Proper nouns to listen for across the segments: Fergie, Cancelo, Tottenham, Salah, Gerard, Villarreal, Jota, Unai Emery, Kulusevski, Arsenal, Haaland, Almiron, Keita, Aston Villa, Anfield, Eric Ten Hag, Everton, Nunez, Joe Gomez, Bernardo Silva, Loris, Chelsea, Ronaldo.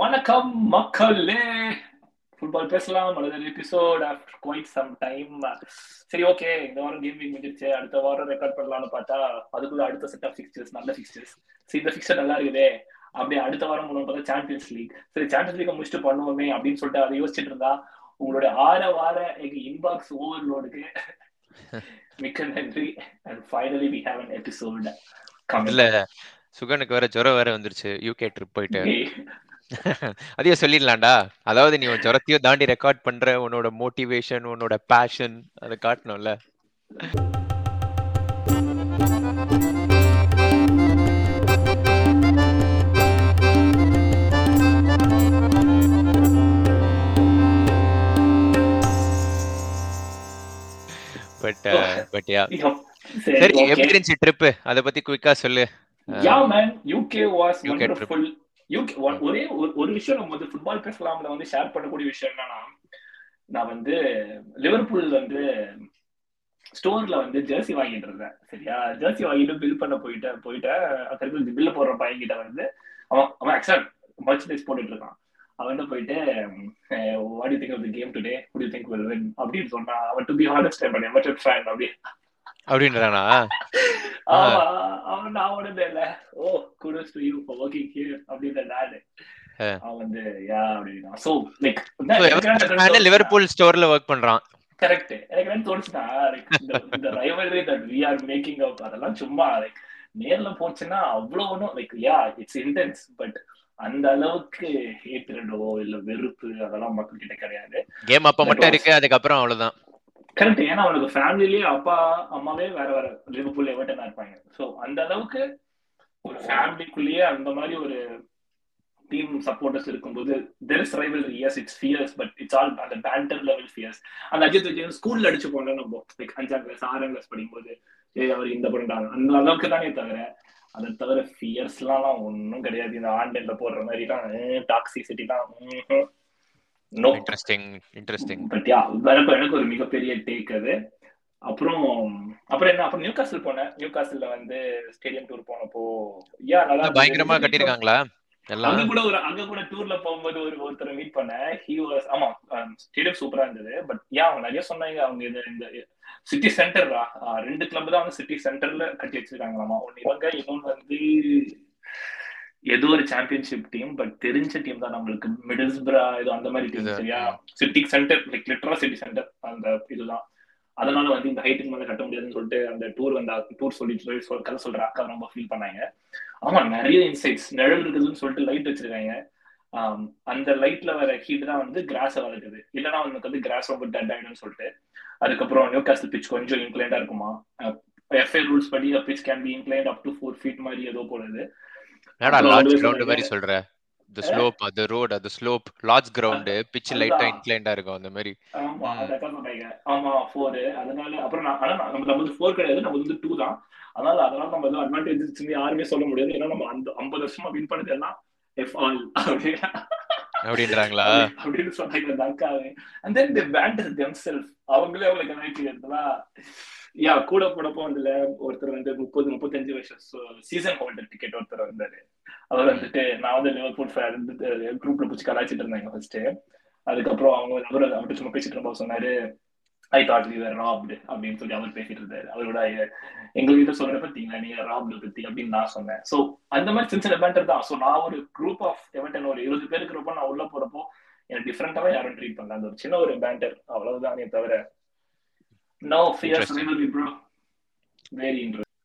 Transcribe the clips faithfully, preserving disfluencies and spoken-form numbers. வணக்கம் மக்களே, ஃபுட்பால் பேசலாம் அல்லது episode after quite some time. சரி, ஓகே, இந்த வாரம் கேம் வீக் முடிஞ்சிருச்சு, அடுத்த வாரம் ரெக்கார்ட் பண்ணலாம்னு பார்த்தா அதுக்குள்ள அடுத்த செட் ஆஃப் ஃபிக்சர்ஸ், நல்ல ஃபிக்சர்ஸ். சரி, இந்த ஃபிக்சர் நல்லா இருக்குதே, அப்படியே அடுத்த வாரம் ஒன்று பார்த்தா சாம்பியன்ஸ் லீக். சரி, சாம்பியன்ஸ் லீக்கை முடிச்சுட்டு பண்ணுவோமே அப்படின்னு சொல்லிட்டு அதை யோசிச்சுட்டு இருந்தா உங்களோட ஆற வார எங்க இன்பாக்ஸ் ஓவர்லோடுக்கு மிக்க நன்றி. And finally we have an episode. இல்ல சுகனுக்கு வேற ஜொரம் வேற வந்துருச்சு, யூகே ட்ரிப் போயிட்டு. அதையோ சொல்லிடலாம்டா. அதாவது நீ உன் ஜொரத்தையோ தாண்டி ரெக்கார்ட் பண்ற, உன்னோட மோட்டிவேஷன், உன்னோட பேஷன் அதை காட்டணும்ல. பட் பட் யா, சரி, எப்படி இருந்துச்சு ட்ரிப்? அதை பத்தி குயிக்கா சொல்லு. Yeah man, UK was wonderful. UK ஒரே ஒரு விஷயம் நம்ம வந்து ஃபுட்பால் பேசலாம்ல வந்து ஷேர் பண்ணக்கூடிய விஷயம் என்னன்னா, நான் வந்து லிவர்பூல் வந்து ஸ்டோர்ல வந்து ஜெர்சி வாங்கிட்டு இருந்தேன். சரியா, ஜெர்சி வாங்கிட்டு பில் பண்ண போயிட்ட போயிட்ட அக்கறக்கு பில்ல போடுற பையன்கிட்ட வந்து அவன் அவன் ஆக்சன் மர்ச்சன்டைஸ் போட்டுட்டு இருக்கான். அவன்கிட்ட போயிட்டு what do you think of the game today, who do you think will win அப்படின்னு சொன்னா, அவன் to be honest I'm an amateur fan அப்படி அப்படின்றானா. அவன் நான் உடனே இல்லை, ஓ kudos to you for working here அப்படின்ற நாடு அவன் வந்து யா அப்படின்னா. ஸோ லைக் லிவர்பூல் ஸ்டோர்ல ஒர்க் பண்றான். கரெக்ட். எனக்கு என்ன தோணுச்சுன்னா, இந்த rivalry that we are making up அதெல்லாம் சும்மா லைக் நேர்ல போச்சுன்னா அவ்வளோ ஒன்றும் like yeah it's intense, but அந்த அளவுக்கு ஏத்திரண்டோ இல்லை வெறுப்பு அதெல்லாம் மக்கள் கிட்ட கிடையாது. கேம் அப்ப மட்டும் இருக்கு, அதுக்கப்புறம் அவ்வளவுதான். கரெக்ட். ஏன்னா அவனுக்கு ஃபேமிலிலேயே அப்பா அம்மாவே வேற வேற லிவர்பூல் எவர்டனா இருப்பாங்க. ஸோ அந்த அளவுக்கு ஒரு ஃபேமிலிக்குள்ளேயே அந்த மாதிரி ஒரு டீம் சப்போர்ட்டர்ஸ் இருக்கும்போது there is rivalry, yes it's fierce but it's all on the banter level fierce. அந்த அஜித் விஜய் ஸ்கூல்ல அடிச்சு போனா நம்ம லைக் அஞ்சாம் கிளாஸ் ஆறாம் கிளாஸ் படிக்கும்போது ஏய் அவர் இந்த பண்ணுறாங்க அந்த அளவுக்கு தானே தவிர அதை தவிர ஃபியர்ஸ்லாம் ஒன்றும் கிடையாது. இந்த ஆன்லைன்ல போடுற மாதிரி தான் டாக்ஸிசிட்டி தான். No. Interesting, interesting. But yeah, எனக்கு ஒரு மிகப்பெரிய டேக் அது. அப்புறம் அப்புறம் என்ன, அப்புறம் நியூ காசில் போனேன். நியூ காசில்ல வந்து ஸ்டேடியம் டூர் போனப்போ யா நல்லா பயங்கரமா கட்டிருக்காங்களா எல்லாம். அங்க கூட ஒரு அங்க கூட டூர்ல போகும்போது ஒரு ஒருத்தரை மீட் பண்ணேன். ஹி வாஸ் ஆமா ஸ்டேடியம் சூப்பரா இருந்தது. பட் யா அவங்க நிறைய சொன்னாங்க, அவங்க இது இந்த சிட்டி சென்டர் ரெண்டு கிளப் தான் வந்து சிட்டி சென்டர்ல கட்டி வச்சிருக்காங்களாமா. ஒன்னு இவங்க, இன்னொன்று வந்து ஏதோ ஒரு சாம்பியன்ஷிப் டீம், பட் தெரிஞ்ச டீம் தான் நம்மளுக்கு மிடில்ஸ்பிரா ஏதோ அந்த மாதிரி டீம். சரியா, city centre like லிட்டரா city centre அந்த இதுதான். அதனால வந்து இந்த ஹைட்டுக்கு மேலே கட்ட முடியாதுன்னு சொல்லிட்டு அந்த டூர் வந்து டூர் சொல்லிட்டு கதை சொல்ற அக்கா ரொம்ப ஃபீல் பண்ணாங்க. ஆமா, நிறைய இன்சைட்ஸ் நிழல் இருக்குதுன்னு சொல்லிட்டு லைட் வச்சிருக்காங்க. அந்த லைட்ல வர ஹீட் தான் வந்து கிராஸை வளர்க்குது. இல்லைன்னா அவங்களுக்கு வந்து கிராஸ் ரொம்ப டட் ஆயிடும்னு சொல்லிட்டு. அதுக்கப்புறம் நியூ காஸ்டல் பிச் கொஞ்சம் இன்க்ளைண்டா இருக்குமா, எஃப்ஏ ரூல்ஸ் படி pitch can be inclined up to four feet மாதிரி ஏதோ போடுது. அவங்களே யா கூட போடப்போ அதுல ஒருத்தர் வந்து முப்பது முப்பத்தஞ்சு வருஷம் சீசன் ஹோல்டர் டிக்கெட் ஒருத்தர் வந்தாரு. அவர் வந்துட்டு நான் வந்து லிவர்பூல் ஃபேன் குரூப்ல பிடிச்சி கலாய்ச்சிட்டு இருந்தாங்க ஃபர்ஸ்ட். அதுக்கப்புறம் அவங்க அவர் அவர்கிட்ட சும்மா பேசிட்டு இருப்போம் சொன்னாரு, ஐ தாட் வி வர் ராப்டு அப்படின்னு சொல்லி அவர் பேசிட்டு இருந்தாரு. அவரோட எங்ககிட்ட சொல்ற பார்த்தீங்களா நீங்க ராப்டு பத்தி அப்படின்னு நான் சொன்னேன். ஸோ அந்த மாதிரி சின்ன சின்ன எவென்ட் தான். ஸோ நான் ஒரு குரூப் ஆஃப் எவென்ட் ஒரு இருபது பேர் இருக்கிறப்போ நான் உள்ள போறப்போ எனக்கு டிஃப்ரெண்டாவே யாரும் ட்ரீட் பண்ணல. அந்த ஒரு சின்ன ஒரு பேண்டர் அவ்வளவுதானே தவிர no fears rivalry bro. very interesting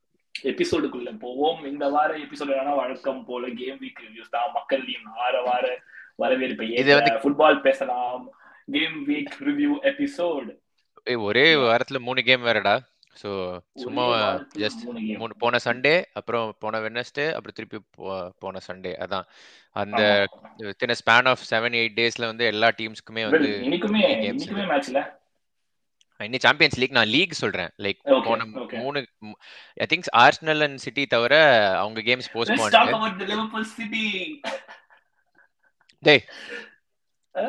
episode குள்ள போவோம். இந்த வார எபிசோட் என்னன்னா வழக்கம் போல கேம் வீக் ரிவ்யூஸ் தான். மக்களின் ஆற வார வரவேற்பை இது வந்து ஃபுட்பால் பேசலாம் கேம் வீக் ரிவ்யூ எபிசோட். ஒரே வாரத்துல மூணு கேம் வேறடா. சோ சும்மா ஜஸ்ட் மூணு போன சண்டே, அப்புறம் போன வெட்னஸ்டே, அப்புறம் திருப்பி போன சண்டே. அதான் அந்த within a span of seven eight டேஸ்ல வந்து எல்லா டீம்ஸ்க்குமே வந்து இன்னைக்குமே இன்னைக்குமே மேட்ச்ல இன்னும் சாம்பியன்ஸ் லீக் நான் லீக் சொல்றேன். லைக் போன மூணு I think Arsenal and city தவிர அவங்க கேம்ஸ் போஸ்ட்போன் ஆனது. லிவர்பூல் சிட்டி டேய்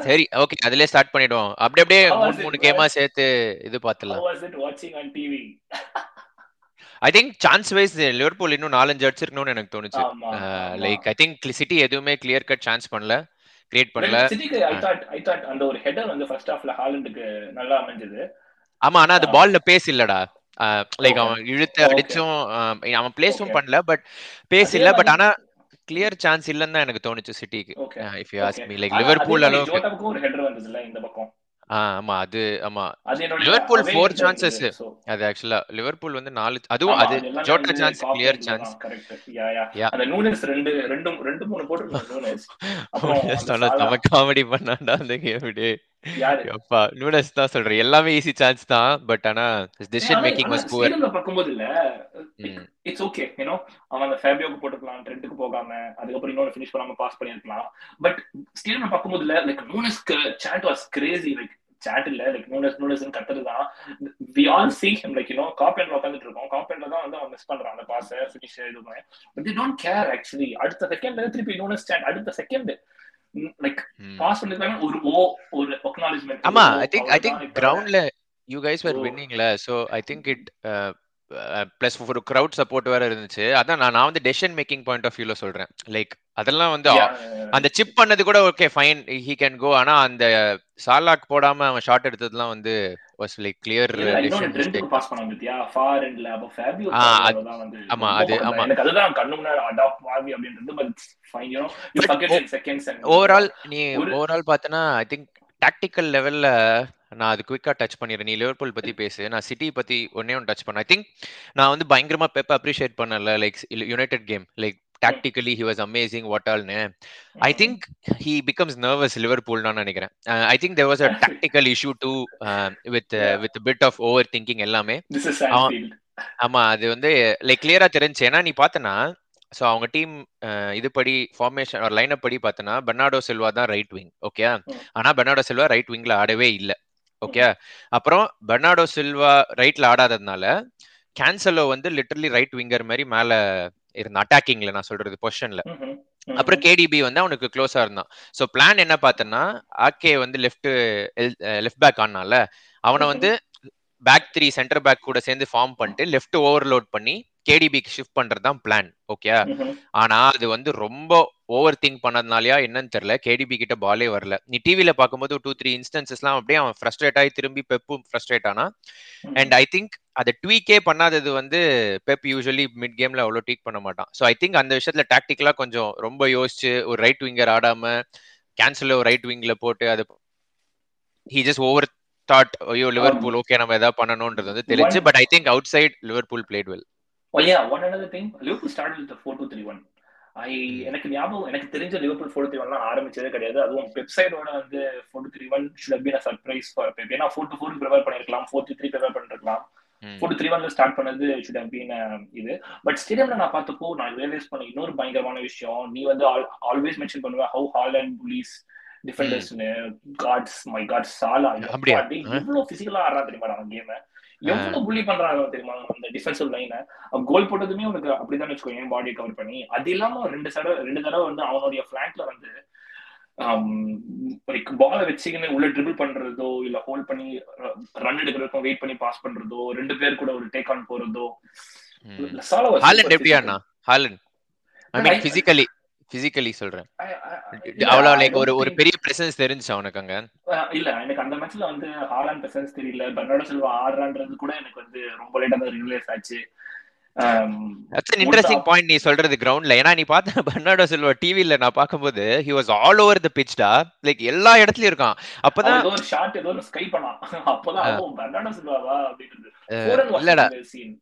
சரி ஓகே அதுலயே ஸ்டார்ட் பண்ணிடுவோம். அப்படியே அப்படியே மூணு மூணு கேமா சேர்த்து இது பார்த்தலாம். வாஸ் இட் வாட்சிங் on TV? I think chance wise Liverpool இன்னும் நாலஞ்சு அடிச்சிருக்கணும்னு எனக்கு தோணுச்சு. லைக் ஐ திங்க் சிட்டி எதுவுமே கிளியர் கட் சான்ஸ் பண்ணல. கிரியேட் பண்ணல. ஐ தாட் ஐ தாட் அந்த ஒரு ஹெடர் வந்து ஃபர்ஸ்ட் ஹாஃப்ல ஹாலண்டுக்கு நல்லா அமைஞ்சது. ஆமா, ஆனா அது பால்ல பேஸ் இல்லடா, லைக் அவன் இழுத்து அடிச்சும் அவன் பிளேஸும் பண்ணல, பட் பேஸ் இல்ல, பட் ஆனா கிளியர் சான்ஸ் இல்லன்னு தான் எனக்கு தோணுச்சு சிட்டிக்கு. If you ask me, like Liverpool அளவுக்கு ஜோட்டாவுக்கு ஒரு ஹெடர் வந்ததுல இந்த பக்கம். ஆமா, அது ஆமா, லிவர்பூல் நான்கு சான்சஸ், அது एक्चुअली லிவர்பூல் வந்து நாலு, அதுவும் அது Jota chance clear chance. Correct. அந்த நூனஸ் ரெண்டு ரெண்டு ரெண்டு மூணு போட்டுட்டான் நூனஸ். அப்போ நம்ம காமெடி பண்ணாண்டா அந்த கேம் டே. அப்பா நூனஸ் தான் சொல்றேன், எல்லாமே ஈஸி சான்ஸ் தான், பட் ஆனா டிசிஷன் மேக்கிங் வாஸ் புவர். நம்ம பாக்கும்போது இல்ல, இட்ஸ் ஓகே, யூ நோ, அவன் ஃபேபியோக்கு போட்டுக்கலாம், ட்ரெண்ட்க்கு போகாம, அதுக்கு அப்புறம் இன்னொரு ஃபினிஷ் பண்ணாம பாஸ் பண்ணிருக்கலாம். பட் ஸ்டில் நம்ம பாக்கும்போது இல்ல, like Nunez shot was crazy, like shot இல்ல, லைக் நூனஸ் நூனஸ்னு கத்துறதுதான். We all see him, like you know, காம்பவுண்ட்ல உட்கார்ந்துட்டு இருக்கோம், காம்பவுண்ட்ல தான் வந்து அவன் மிஸ் பண்றான் அந்த பாஸ், ஃபினிஷ் எதுவுமே. But they don't care actually. அடுத்த செகண்ட்ல திருப்பி நூனஸ் சாட், அடுத்த செகண்ட் like pass பண்ணிருக்காங்க, ஒரு ஓ ஒரு acknowledgement. ஆமா, i think i think groundல you guys were winning la, so I think it uh, uh, plus for crowd support வேற இருந்துச்சு. அதான் நான் நான் வந்து decision making point of view ல சொல்றேன், லைக் அதெல்லாம் வந்து அந்த chip பண்ணது கூட okay fine, he can go. ஆனா அந்த சாலாக் போடாம அவன் ஷாட் எடுத்ததெல்லாம் வந்து was like clear decision mistake. Pass பண்ணாம வித்தியா far end ல அப்ப ஃபேபியோ அதெல்லாம் வந்து ஆமா அது ஆமா எனக்கு அதுதான் கண்ணு முன்னாடி அடாப் வாவி அப்படின்றது. But fine, you know, you forget in seconds and overall நீ overall பார்த்தனா I think tactical level ல நான் அது குயிக்கா டச் பண்ணிடுறேன். நீ லிவர்பூல் பத்தி பேசு, நான் சிட்டி பத்தி ஒன்னே ஒன்று டச் பண்ணேன். ஐ திங்க் நான் வந்து பயங்கரமா பெப்பை அப்ரிஷியேட் பண்ணல, like United game, like tactically he was amazing, what all ne. I think he becomes nervous Liverpool na nenikiren. uh, I think there was a tactical issue too uh, with uh, yeah. with a bit of overthinking ellame. This is Anfield. Ama adu vende like clear ah therinjena nee pathana, so avanga team idu padi formation or lineup padi pathana Bernardo Silva da right wing, okay. Ana Bernardo Silva right wing la aadave illa, okay. Appo Bernardo Silva right la aadadathnala Cancelo வந்து literally right winger மாதிரி மேல இருந்தான் அட்டாக்கிங்ல, நான் சொல்றது பொசிஷன்ல. அப்புறம் KDP வந்து அவனுக்கு க்ளோஸா இருந்தான். ஸோ பிளான் என்ன பார்த்தோன்னா, ஆகே வந்து லெஃப்ட் லெஃப்ட் பேக் ஆனால அவனை வந்து பேக் த்ரீ சென்டர் பேக் கூட சேர்ந்து ஃபார்ம் பண்ணிட்டு லெஃப்ட் ஓவர்லோட் பண்ணி கேடிபிக்கு ஷிஃப்ட் பண்றதுதான் பிளான், ஓகே. ஆனா அது வந்து ரொம்ப ஓவர் திங்க் பண்ணதுனாலயா என்னன்னு தெரியல, கேடிபி கிட்ட பாலே வரல. நீ டிவியில பாக்கும்போது டூ த்ரீ இன்ஸ்டன்சஸ்லாம் அப்படியே அவன் ஃப்ரஸ்ட்ரேட் ஆகி திரும்பி பெப்பும் ஃப்ரஸ்ட்ரேட் ஆனா. அண்ட் ஐ திங்க் அதை ட்வீக்கே பண்ணாதது வந்து பெப் யூஸ்வலி மிட் கேம்ல அவ்வளோ ட்வீக் பண்ண மாட்டான். ஸோ ஐ திங்க் அந்த விஷயத்துல டாக்டிக்கலா கொஞ்சம் ரொம்ப யோசிச்சு ஒரு ரைட் விங்கர் ஆடாம கேன்சலோ ரைட் விங்ல போட்டு அது ஹி ஜஸ்ட் ஓவர் தாட், ஐயோ லிவர்பூல் ஓகே நம்ம ஏதாவது பண்ணணும்ன்றது வந்து தெரிஞ்சு. But I think outside Liverpool played well. Oh yeah, one another thing, Liverpool started with the four two three one. I எனக்கு ஞாபகம், எனக்கு தெரிஞ்ச Liverpool four two three one லாம் ஆரம்பிச்சதே கிடையாது. அதுவும் வெப்சைட்டோட வந்து four two three one should have been a surprise for Pep. ஏன்னா four two four ப்ரிபேர் பண்ணிருக்கலாம், four three three ப்ரிபேர் பண்ணிருக்கலாம். four two three one ல ஸ்டார்ட் பண்ணது should have been இது. பட் ஸ்டேடியம்ல நான் பார்த்தப்போ நான் ரியலைஸ் பண்ண இன்னொரு பயங்கரமான விஷயம், நீ வந்து ஆல்வேஸ் மென்ஷன் பண்ணுவ how Haaland bullies defenders ne gods, my god Salah இவ்ளோ பிசிக்கலா ஆறா தெரியுமா அந்த கேம், எவ்வளவு புள்ளி பண்றாங்க தெரியுமா அந்த டிஃபென்சிவ் லைன். கோல் போட்டதுமே உனக்கு அப்படிதான் வச்சுக்கோங்க, பாடி கவர் பண்ணி. அது இல்லாம ரெண்டு தடவை ரெண்டு தடவை வந்து அவனுடைய பிளாங்க்ல வந்து பாலை வச்சுக்கின்னு உள்ள ட்ரிபிள் பண்றதோ இல்ல ஹோல்ட் பண்ணி ரன் எடுக்கிறதுக்கும் வெயிட் பண்ணி பாஸ் பண்றதோ, ரெண்டு பேர் கூட ஒரு டேக் ஆன் போறதோ. ஹாலண்ட் எப்படியாண்ணா, Haaland I mean physically physically சொல்றேன், அவ்வளோ லைக் ஒரு ஒரு பெரிய பிரசன்ஸ் தெரிஞ்சு அவனுக்கு அங்க இல்ல. எனக்கு அந்த மேட்ச்ல வந்து ஹாலண்ட் பிரசன்ஸ் தெரியல, பெர்னார்டோ சில்வா ஆடுறான்றது கூட எனக்கு வந்து ரொம்ப லேட்டா தான் ரியலைஸ் ஆச்சு. That's an interesting point நீ சொல்றது கிரவுண்ட்ல. ஏன்னா நீ பார்த்தா பெர்னார்டோ சில்வா டிவில நான் பார்க்கும்போது he was all over the pitch டா, லைக் எல்லா இடத்துலயும் இருக்கான். அப்பதான் ஒரு ஷாட் ஏதோ ஸ்கை பண்ணான், அப்பதான் அவன் பெர்னார்டோ சில்வாவா அப்படிங்கிறது இல்லடா சீன்.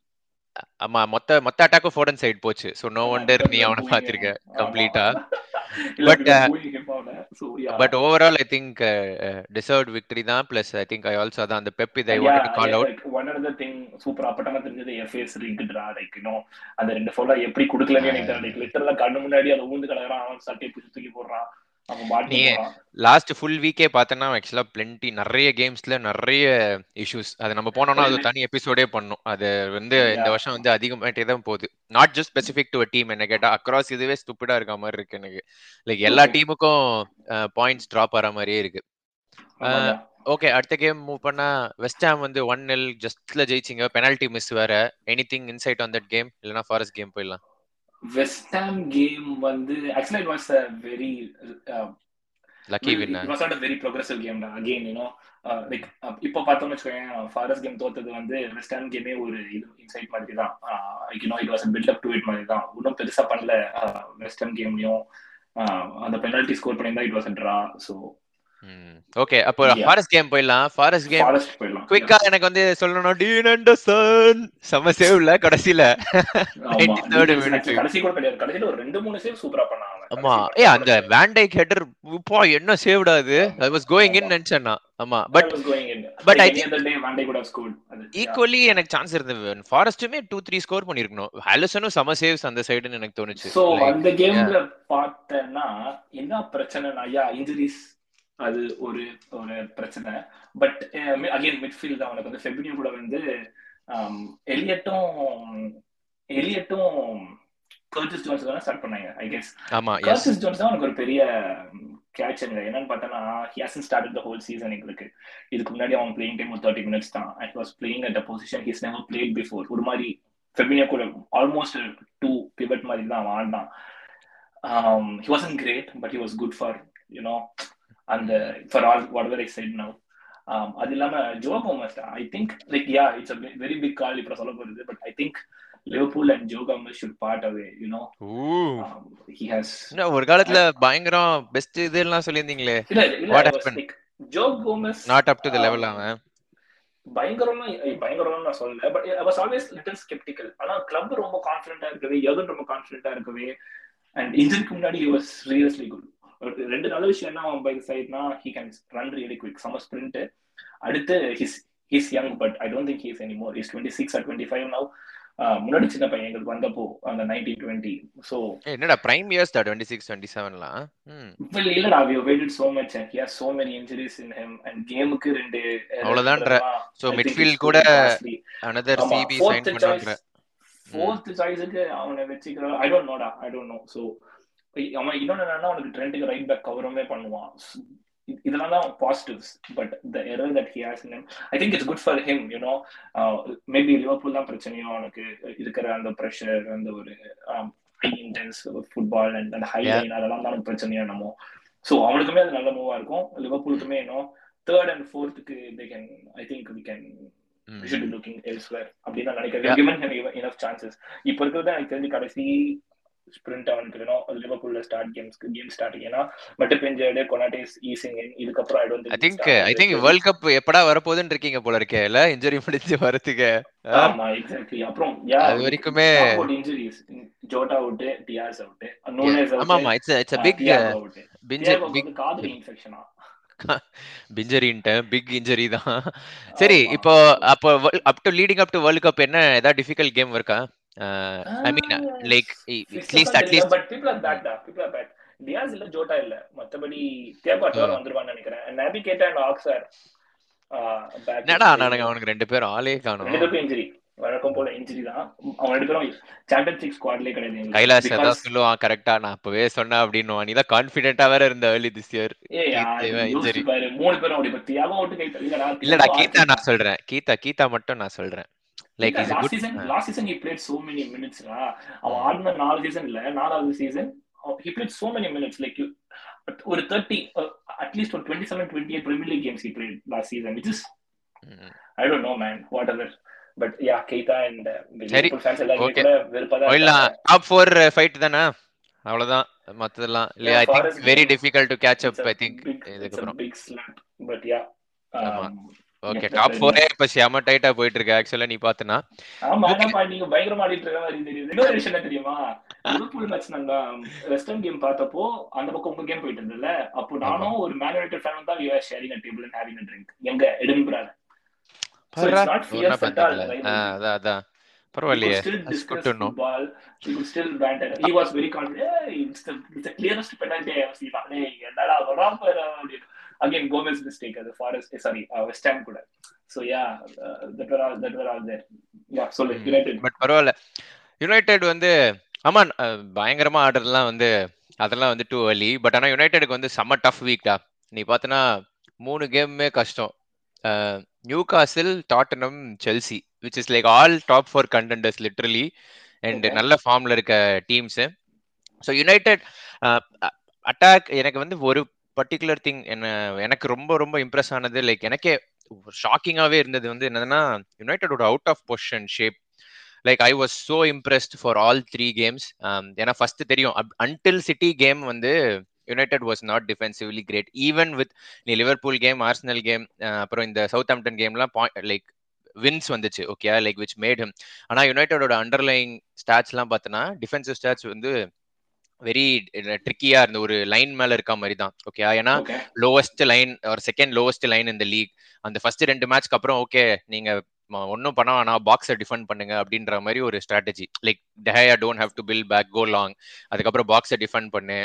ஆமா, மொத்த மொத்த அட்டாக்கும் ஃபோர்டன் சைடு போச்சு. சோ நோ வண்டர் நீ அவனை பாத்திருக்க கம்ப்ளீட்டா. But but overall I think deserved victory தான். Plus I think I also அத அந்த பெப் இதை what to call out. One of the thing சூப்பரா பட்டமா தெரிஞ்சது எஃப்எஸ் ரிக் டிரா, லைக் யூ நோ அந்த ரெண்டு ஃபோல்ல எப்படி குடுக்கலன்னு எனக்கு லிட்டரலா கண்ணு முன்னாடி அந்த ஊந்து கலகறான், அவன் சட்டை தூக்கி போடுறான். நீ லாஸ்ட் ஃபுல் வீக்கே பார்த்தனா ஆக்சுவலா பிளென்டி நிறைய கேம்ஸ்ல நிறைய இஷ்யூஸ், அது நம்ம போனோம்னா அது தனி எபிசோடே பண்ணோம். அது வந்து இந்த வருஷம் வந்து அதிகமாகிட்டே தான் போகுது, not just specific to a team. என்ன கேட்டா அக்ராஸ் இதுவே ஸ்டூபிடா இருக்க மாதிரி இருக்கு எனக்கு, லைக் எல்லா டீமுக்கும் பாயிண்ட்ஸ் டிராப் ஆற மாதிரியே இருக்கு. ஓகே, அடுத்த கேம் மூவ் பண்ணா வெஸ்ட் ஹாம் வந்து ஒன் நெல் ஜஸ்ட்ல ஜெயிச்சிங்க, பெனால்டி மிஸ் வேற. Any thing insight on that game, இல்லைன்னா ஃபாரஸ்ட் கேம் போயிடலாம். West Ham game வந்து actually it was a very uh, lucky win. It was not a very progressive game da. Again, you know, uh, like இப்போ பார்த்தோம்னு வெச்சுக்கோங்க, forest game தோத்தது வந்து West Ham கேமே ஒரு inside மாதிரி தான். you know, it was a build up to it மாதிரி தான். ஒன்றும் பெருசா பண்ணல வெஸ்ட் ஹாம் கேம்லயும். அந்த பெனல்டி ஸ்கோர் பண்ணிருந்தா it was a draw. So okay, அப்போ ஃபாரஸ்ட் கேம் போயிடலாம். ஃபாரஸ்ட் கேம் குவிக்கா எனக்கு வந்து சொல்லணும், டீன் ஆண்டர்சன் சம சேவ்ல கடைசில தொண்ணூற்றாவது மினிட் கடைசி கூட பெரிய கடைசில ஒரு ரெண்டு மூணு சேவ் சூப்பரா பண்ணாங்க. ஆமா, ஏய் அந்த வான் டைக் ஹெடர் போ என்ன சேவ்டா அது, ஐ வாஸ் கோயிங் இன் நினைச்சேன்னா. ஆமா, பட் பட் ஐ திங்க் அந்த day van Dijk would have scored. Equally எனக்கு சான்ஸ் இருந்தது, ஃபாரஸ்ட்மே two three ஸ்கோர் பண்ணிருக்கணும். ஹாலசனும் சம சேவ்ஸ் அந்த சைடுன்னு எனக்கு தோணுச்சு. சோ அந்த கேம்ல பார்த்தேன்னா என்ன பிரச்சனைனா, யா இன்ஜூரிஸ் அது ஒரு ஒரு பிரச்சனை. பட் அகைன் மிட்ஃபீல்ட் தான் உனக்கு வந்து ஃபெபினியோ கூட வந்து எலியட்டும் எலியட்டும் கர்டிஸ் ஜோன்ஸ் தான் ஸ்டார்ட் பண்ணாங்க ஐ கெஸ். ஆமா, கர்டிஸ் ஜோன்ஸ் தான் உனக்கு ஒரு பெரிய கேட்ச். என்னன்னு பார்த்தோன்னா, he hasn't started the whole season. எங்களுக்கு இதுக்கு முன்னாடி அவன் பிளேயிங் டைம் ஒரு தேர்ட்டி மினிட்ஸ் தான். and he was playing at a position he's never played before. ஒரு மாதிரி ஃபெபினியோ கூட ஆல்மோஸ்ட் டூ பிவட் மாதிரி தான் அவன் ஆடினான். he wasn't great, but he was good for, you know, and uh, for all whatever I said now. um adilama Joe Gomez, I think, like, yeah, it's a very big call if I follow it, but I think Liverpool and Joe Gomez should part away, you know. Ooh. Um, he has no or galathla bhayangara best idella solindingle what happened. Like, Joe Gomez not up to the uh, level ah பயங்கரமா பயங்கரமா நான் சொல்லல, but I was always little skeptical. ஆனா club ரொம்ப கான்ஃபிடென்ட்டா இருக்கவே, Jürgen ரொம்ப கான்ஃபிடென்ட்டா இருக்கவே, and injury முன்னாடி he was seriously good. ரெண்டு நல்ல விஷயம் என்ன, அவன் பைக் சைட்னா he can run really quick, சம ஸ்பிரிண்ட். அடுத்து he's he's young, but I don't think he is anymore. He's twenty-six or twenty-five now. முன்னாடி சின்ன பையன் எங்களுக்கு வந்தப்போ அந்த nineteen twenty. So என்னடா prime years da twenty-six twenty-seven la. well இல்லடா, we waited so much and he has so many injuries in him and game க்கு ரெண்டு அவ்வளவுதான்ன்ற. so midfield கூட another C B sign பண்றாங்க, fourth choice க்கு அவனை வெச்சிருக்காங்க. I don't know da, I don't know. So அவன் இன்னொன்னு என்னன்னா, அவனுக்கு ட்ரெண்டுக்கு ரைட் பேக் கவரமே பண்ணுவான். இதெல்லாம் தான் positives. But the error that he has in him, I think it's good for him, you know. Maybe Liverpool தான் பிரச்சனையும், அவனுக்கு இருக்கிற அந்த ப்ரெஷர், அந்த ஒரு ஹை இன்டென்ஸ் ஃபுட்பால் அண்ட் அந்த ஹை லைன், அதெல்லாம் தான் அவனுக்கு பிரச்சனையா என்னமோ. ஸோ அவனுக்குமே அது நல்ல மூவா இருக்கும். லிவர்பூலுக்குமே இன்னும் தேர்ட் அண்ட் ஃபோர்த்துக்கு they can, I think we can, we should be looking elsewhere அப்படின்னு நான் நினைக்கிறேன். We've given him enough chances. இப்போ இருக்கிறது எனக்கு தெரிஞ்சு கடைசி ஸ்பிரிண்ட் அவனுக்கு வேணும். லிவர்பூல்ல ஸ்டார்ட் கேம்ஸ் கேம் ஸ்டார்ட் ஏனா பட் பெஞ்சேடே கொனாட்டேஸ் ஈசிங் இதுக்கு அப்புறம் I don't think I think World Cup எப்படா வரப்போதுன்னு இருக்கீங்க போல இருக்கே. இல்ல இன்ஜூரி முடிஞ்சு வரதுக்கு. ஆமா, எக்ஸாக்ட்லி. அப்புறம் யா அது வரைக்குமே injuries, Jota out, Diaz out, Nunez out. ஆமா ஆமா, it's it's a big binge big காது இன்ஃபெக்ஷனா பிஞ்சரின்ட்ட பிக் இன்ஜரி தான். சரி, இப்போ அப்ப up to leading up to World Cup என்ன ஏதா டிஃபிகல்ட் கேம் இருக்கா? Uh, I mean, like, at least, at least... But people are bad, da. People are bad. Diaz illa, Jota illa. Mathabadi, Thiago Atta vanduvan nenikren. And Naby Keita and Ox are bad. Nada, nada, avanukku rendu per aale kaanum. Rendu per injury. Varakkum pola injury da. Avan rendu perum championship squad la kedaidhu. Kailash adha solluva correct ah na appove sonna appadinu. Neela confident ah vera irundha early this year. Hey, injury. Moonu perum apdi Thiago out Keita illa. Illa da Keita na solren. Keita Keita mattum na solren. Like yeah, last good, season uh, last season he played so many minutes la ava aadna fourth season illa fourth season he played so many minutes like you or thirty uh, at least on twenty-seven twenty-eight Premier League games he played last season, which is mm. I don't know, man, whatever. But yeah, Keita and uh, Liverpool fans ella okay verupada illa top four fight dana avladha mathadella illa. I think very difficult to catch up. I think it's a big slap, but yeah um, okay, top four இப்ப சாம டைட்டா போயிட்டு இருக்கு. Actually நீ பார்த்தனா ஆமா ஆமா நீங்க பயங்கரமா ஆடிட்டு இருக்க மாதிரி தெரியுது. இன்னொரு விஷயம் தெரியுமா, லிவர்பூல் மேட்ச் நாங்க வெஸ்டர்ன் கேம் பார்த்தப்போ அந்த பக்கம் உங்க கேம் போயிட்டு இருந்தல, அப்போ நானும் ஒரு மேன் யுனைட்டட் ஃபேன் தான். we were sharing a table and having a drink எங்க எடின்பரால. so it's not fear at all. அத அத பரவாயில்லையே, it's good to know. he could still rant and he was very confident. hey, it's the, it's the clearest penalty I have seen. hey, என்னடா வராம again Gomez mistake as a Forest eh, sorry uh, West Ham kuda. so yeah uh, that were all that were all there yeah so mm. United but parvala United vande ama bayangarama order la vande adala vande too early but ana United ku vande some tough week da nee pathana three game me kashtam uh, Newcastle, Tottenham, Chelsea, which is like all top four contenders literally and okay. nalla form la iruka teams. so United uh, attack எனக்கு வந்து ஒரு particular thing என்ன எனக்கு ரொம்ப ரொம்ப Impress ஆனது, like எனக்கே ஷாக்கிங்காகவே இருந்தது வந்து என்னதுன்னா யுனைடடோட out of position shape. Like I was so impressed for all three games. ஏன்னா ஃபர்ஸ்ட் தெரியும், அன்டில் சிட்டி கேம் வந்து United was not defensively great, even with the Liverpool game, Arsenal game, but uh, in the Southampton game la point, like wins vanduchu, okay, like which made him. Ana United oda underlying stats la pathna defensive stats vandu very uh, tricky ah irund oru line mela irka mari dhaan, okay, ena lowest line or second lowest line in the league and the first two match ku appuram okay neenga ஒன்னும் பண்ண வேணா, பாக்ஸை defend பண்ணுங்க அப்படின்ற மாதிரி ஒரு strategy. Like டேயா don't have to build back, go long, அதுக்கப்புறம் பாக்ஸை டிஃபெண்ட் பண்ணு,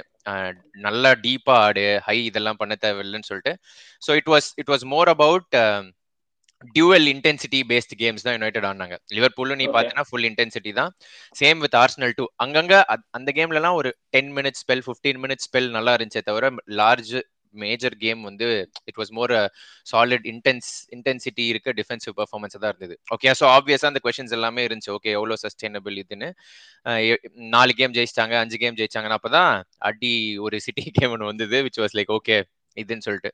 நல்லா டீப்பா ஆடு, ஹை இதெல்லாம் பண்ண தேவையில்லைன்னு சொல்லிட்டு. So it was it was more about duel intensity based games தான் யுனைடெட் ஆனாங்க. லிவர்பூலும் நீ பார்த்தீங்கன்னா ஃபுல் இன்டென்சிட்டி தான், சேம் வித் ஆர்சனல் டூ. அங்கங்க அந்த கேம்லலாம் ஒரு ten minutes spell, fifteen minutes spell நல்லா இருந்துச்சே தவிர லார்ஜ் மேஜர் கேம் வந்து it was more solid intense intensity இருக்க டிஃபென்சிவ் பர்ஃபார்மன்ஸ் தான் இருந்தது. ஓகே, ஸோ ஆப்வியஸாக அந்த கொஸ்டின்ஸ் எல்லாமே இருந்துச்சு, ஓகே எவ்வளோ சஸ்டைனபிள் இதுன்னு. நாலு கேம் ஜெயிச்சிட்டாங்க, அஞ்சு கேம் ஜெயிச்சாங்கன்னா அப்போ தான் அடி ஒரு சிட்டி கேம் ஒன்று வந்தது, விச் வாஸ் லைக் ஓகே இதுன்னு சொல்லிட்டு.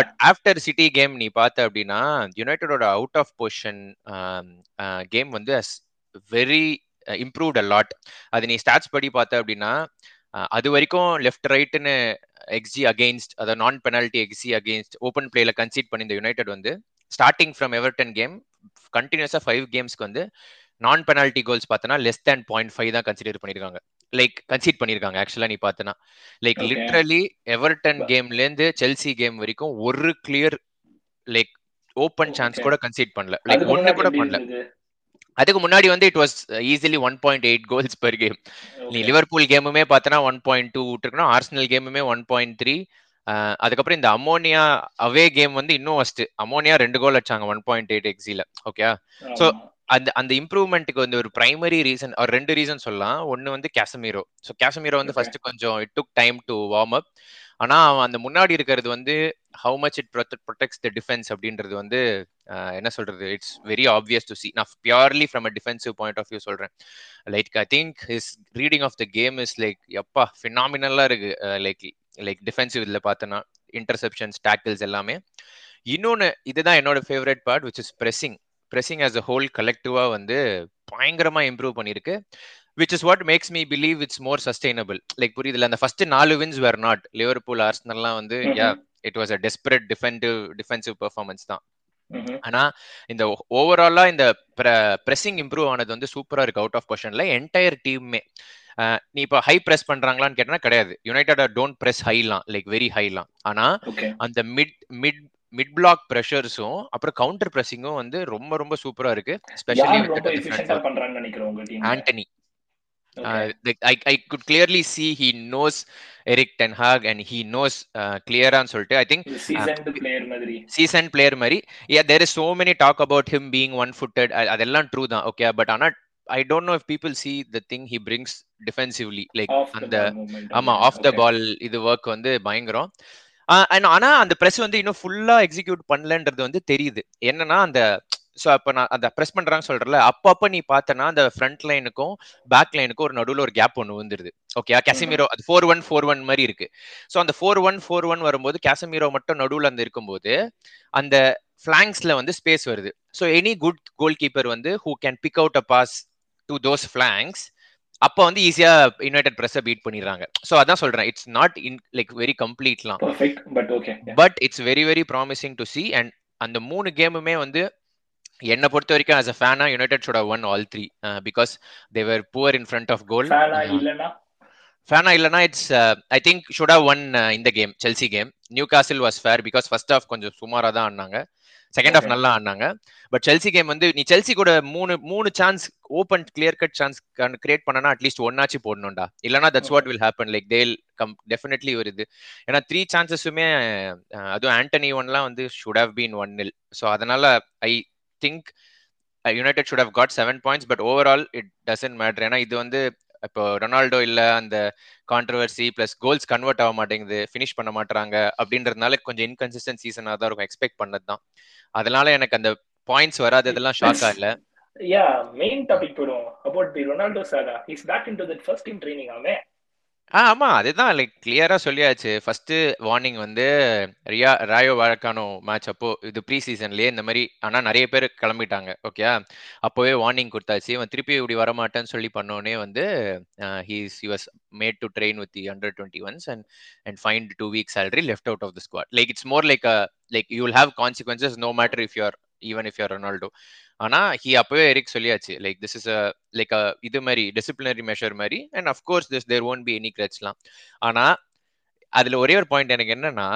பட் ஆஃப்டர் சிட்டி கேம் நீ பார்த்த அப்படின்னா யுனைடெடோட அவுட் ஆஃப் பொசிஷன் கேம் வந்து வெரி இம்ப்ரூவ்ட் அ லாட். அது நீ ஸ்டாட்ஸ் படி பார்த்த அப்படின்னா அது வரைக்கும் லெஃப்ட் ரைட்டுன்னு எக்ஸி அகெயின்ஸ்ட், அதாவது நான் பெனால்டி எக்ஸி அகெயின்ஸ்ட் ஓப்பன் பிளேல கன்சீட் பண்ணி இந்த யுனைடெட் வந்து ஸ்டார்டிங் ஃப்ரம் எவர்டன் கேம் கண்டினியூஸா ஃபைவ் கேம்ஸ்க்கு வந்து நான் பெனால்டி கோல்ஸ் பார்த்தனா லெஸ் தேன் பாயிண்ட் ஃபைவ் தான் கன்சிடர் பண்ணிருக்காங்க, லைக் கன்சீட் பண்ணிருக்காங்க. ஆக்சுவலா நீ பார்த்தனா லைக் லிட்டரலி எவர்டன் கேம்ல இருந்து செல்சி கேம் வரைக்கும் ஒரு கிளியர் லைக் ஓப்பன் சான்ஸ் கூட கன்சீட் பண்ணல, லைக் ஒன்னு கூட பண்ணல. அதுக்கு முன்னாடி வந்து it was easily one point eight goals per game. நீ லிவர்பூல் கேமுமே பார்த்தனா ஒன் பாயிண்ட் டூ விட்டுருக்கணும், ஆர்சனல் கேமுமே ஒன் பாயிண்ட் த்ரீ. அதுக்கப்புறம் இந்த அமோனியா அவே கேம் வந்து இன்னும் ஃபர்ஸ்ட் அமோனியா ரெண்டு கோல் அடிச்சாங்க ஒன் பாயிண்ட் எயிட் எக்ஸில. ஓகே, ஸோ அந்த அந்த இம்ப்ரூவ்மெண்ட்டுக்கு வந்து ஒரு பிரைமரி ரீசன் ஒரு ரெண்டு ரீசன் சொல்லலாம். ஒன்று வந்து கேசமீரோ. ஸோ கேசமீரோ வந்து ஃபர்ஸ்ட் கொஞ்சம் it took time to warm up. ஆனால் அவன் அந்த முன்னாடி இருக்கிறது வந்து how much it protects the defence அப்படின்றது வந்து என்ன சொல்றது, it's very obvious to see. நான் purely from a defensive point of view சொல்றேன். Like I think his reading of the game is like எப்பா ஃபினாமினலா இருக்கு. லைக் லைக் டிஃபென்சிவ் இதில் பார்த்தோன்னா இன்டர்செப்ஷன்ஸ், டேக்கிள்ஸ் எல்லாமே. இன்னொன்று இதுதான் என்னோட favourite part, which is pressing. Pressing as a whole கலெக்டிவா வந்து பயங்கரமா இம்ப்ரூவ் பண்ணிருக்கு, which is what makes me believe it's more sustainable. Like puridilla and the first four wins were not Liverpool Arsenal la vandu, yeah it was a desperate defensive defensive performance da. Ana in the overall la in the pressing improve aanadhu vandu super ah iruk out of position la entire team me. நீ இப்ப high press பண்றாங்களான்னு கேட்டனா கிடையாது. United don't press ஹைலாம், like very ஹைலாம். ஆனா அந்த mid mid mid block பிரஷர்ஸும் அப்புறம் கவுண்டர் பிரசிங்கும் வந்து ரொம்ப ரொம்ப சூப்பரா இருக்கு. ஸ்பெஷலி வித் தி டிஃபென்ஸ் பண்றாங்க நினைக்கிறேன் உங்க team Antony. Okay. Uh, the, I, I could clearly see he knows Eric Ten Hag and he knows uh, Clearan Solte. I think seasoned uh, player Madri. Seasoned player Madri. Yeah, there is so many talk about him being one-footed. Adellan true da. Okay, but Anna, I don't know if people see the thing he brings defensively, like on the ama off the ball. Idu work vandu bayangaram. And Anna and the press vandu you know fulla execute pannalendradhu vandu theriyudhu. Enna na and so அப்போ நான் அதை press பண்ணுறான்னு சொல்கிறல, அப்போ அப்போ நீ பார்த்தனா அந்த front லைனுக்கும் back லைனுக்கும் ஒரு நடுவில் ஒரு கேப் ஒன்று வந்துடுது. ஓகே, கேசமீரோ அது ஃபோர் ஒன் ஃபோர் ஒன் மாதிரி இருக்கு. ஸோ அந்த ஃபோர் ஒன் ஃபோர் ஒன் வரும்போது கேசமீரோ மட்டும் நடுவில் அந்த இருக்கும்போது அந்த ஃபிளாங்ஸில் வந்து ஸ்பேஸ் வருது. So any good goalkeeper வந்து who can pick out a pass to those flanks அப்போ வந்து ஈஸியாக யுனைடெட் ப்ரெஸ்ஸை பீட் பண்ணிடுறாங்க. ஸோ அதான் சொல்கிறேன், it's not in like very கம்ப்ளீட்லாம், but it's very very promising to see. And அந்த மூணு கேமுமே வந்து என்னை பொறுத்த வரைக்கும் as a fan United should have won all three uh, because they were poor in front of goal. Fan இல்லனா fan இல்லனா it's uh, I think should have won uh, in the game Chelsea game. Newcastle was fair because first half கொஞ்சம் சுமாரா தான் ஆனாங்க, second half நல்லா ஆனாங்க. But Chelsea game வந்து நீ Chelsea கூட மூணு மூணு chance open clear cut chance create பண்ணனா அட்லீஸ்ட் ஒன்னாச்சு போடணும்டா, இல்லனா that's what will happen, like they'll come definitely வருது. ஏன்னா த்ரீ சான்சஸுமே அதுவும் ஆண்டனி ஒன்லாம் வந்து should have been one nil. So அதனால I think uh, United should have got seven points, but overall it doesn't matter. ஏன்னா இது வந்து இப்போ ரொனால்டோ இல்லை, அந்த கான்ட்ரவர்சி பிளஸ் கோல்ஸ் கன்வெர்ட் ஆக மாட்டேங்குது, ஃபினிஷ் பண்ண மாட்டாங்க அப்படின்றதுனால கொஞ்சம் இன்கன்சிஸ்டன்ட் சீசனாக தான் இருக்கும். எக்ஸ்பெக்ட் பண்ணது தான், அதனால எனக்கு அந்த பாயிண்ட்ஸ் வராததெல்லாம் ஷாக்கா இல்லை. Yeah, main topic போடுவோம் about the Ronaldo saga. He's back into that first team training. ஆமே ஆ ஆமா, அதுதான் லைக் கிளியரா சொல்லியாச்சு. ஃபர்ஸ்ட் வார்னிங் வந்து ரியா ராயோ வழக்கானோ மேட்ச் அப்போ இது ப்ரீ சீசன்லயே இந்த மாதிரி. ஆனா நிறைய பேர் கிளம்பிட்டாங்க. ஓகே, அப்போவே வார்னிங் கொடுத்தாச்சு. இவன் திருப்பி இப்படி வரமாட்டேன்னு சொல்லி பண்ணோடனே வந்து he's you was made to train with the under twenty ones and and fined two weeks salary left out of the squad. Like it's more like like you will have consequences no matter if you're even if you're Ronaldo. ஆனா he அப்பவே Eric சொல்லியாச்சு like this is like இது மாதிரி disciplinary measure மாதிரி and of course this there won't be any கிரட்ச்லாம். ஆனா அதுல ஒரே ஒரு பாயிண்ட் எனக்கு என்னன்னா,